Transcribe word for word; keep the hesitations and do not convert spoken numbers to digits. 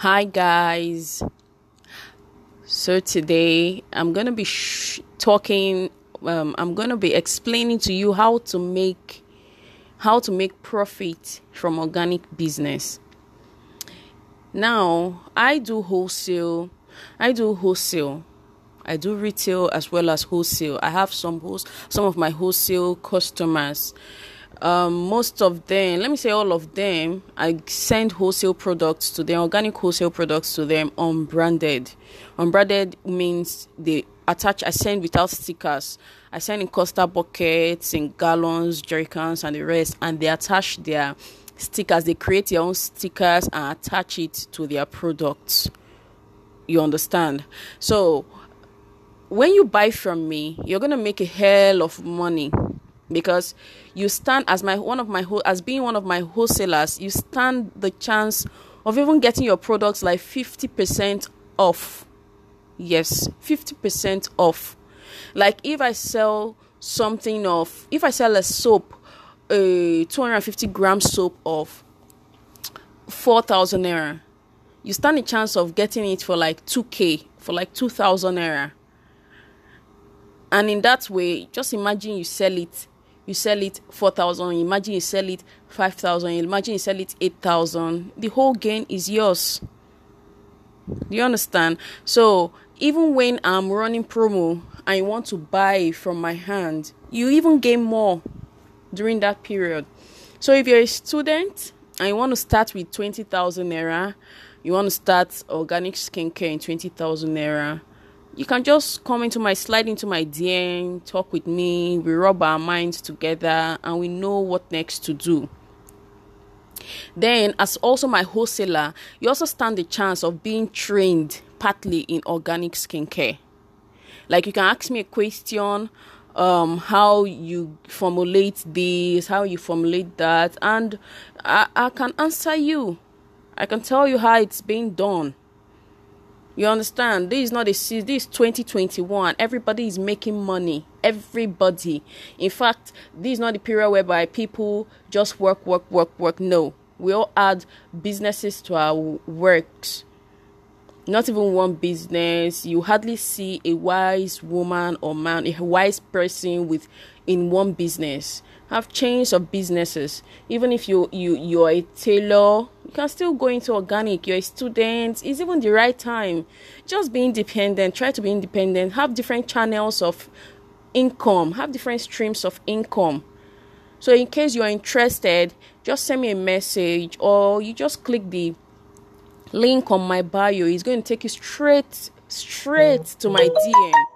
Hi guys, so today I'm gonna be sh- talking um, I'm gonna be explaining to you how to make how to make profit from organic business. Now I do wholesale I do wholesale I do retail as well as wholesale. I have some wholes- some of my wholesale customers. Um, most of them, let me say all of them, I send wholesale products to them, organic wholesale products to them, unbranded. Unbranded means they attach, I send without stickers. I send in costa buckets, in gallons, jerrycans, and the rest, and they attach their stickers. They create their own stickers and attach it to their products. You understand? So, when you buy from me, you're going to make a hell of money. Because you stand as my one of my as being one of my wholesalers, you stand the chance of even getting your products like fifty percent off. Yes, fifty percent off. Like if I sell something of, if I sell a soap, a two hundred fifty gram soap of four thousand naira, you stand a chance of getting it for like two K, for like two thousand naira. And in that way, just imagine you sell it. You sell it four thousand, imagine you sell it five thousand, imagine you sell it eight thousand. The whole gain is yours. Do you understand? So, even when I'm running promo and you want to buy from my hand, you even gain more during that period. So, if you're a student and you want to start with twenty thousand naira, you want to start organic skincare in twenty thousand naira, you can just come into my slide into my D M, talk with me, we rub our minds together and we know what next to do. Then as also my wholesaler, you also stand the chance of being trained partly in organic skincare. Like you can ask me a question, um, how you formulate this, how you formulate that, and I, I can answer you. I can tell you how it's being done. You understand? This is not a season. This is twenty twenty-one. Everybody is making money. Everybody. In fact, this is not the period whereby people just work, work, work, work. No. We all add businesses to our works. Not even one business. You hardly see a wise woman or man, a wise person with in one business. Have chains of businesses. Even if you, you, you're a tailor, you can still go into organic. You're a student. It's even the right time. Just be independent. Try to be independent. Have different channels of income. Have different streams of income. So in case you're interested, just send me a message or you just click the link on my bio. It's going to take you straight, straight to my D M.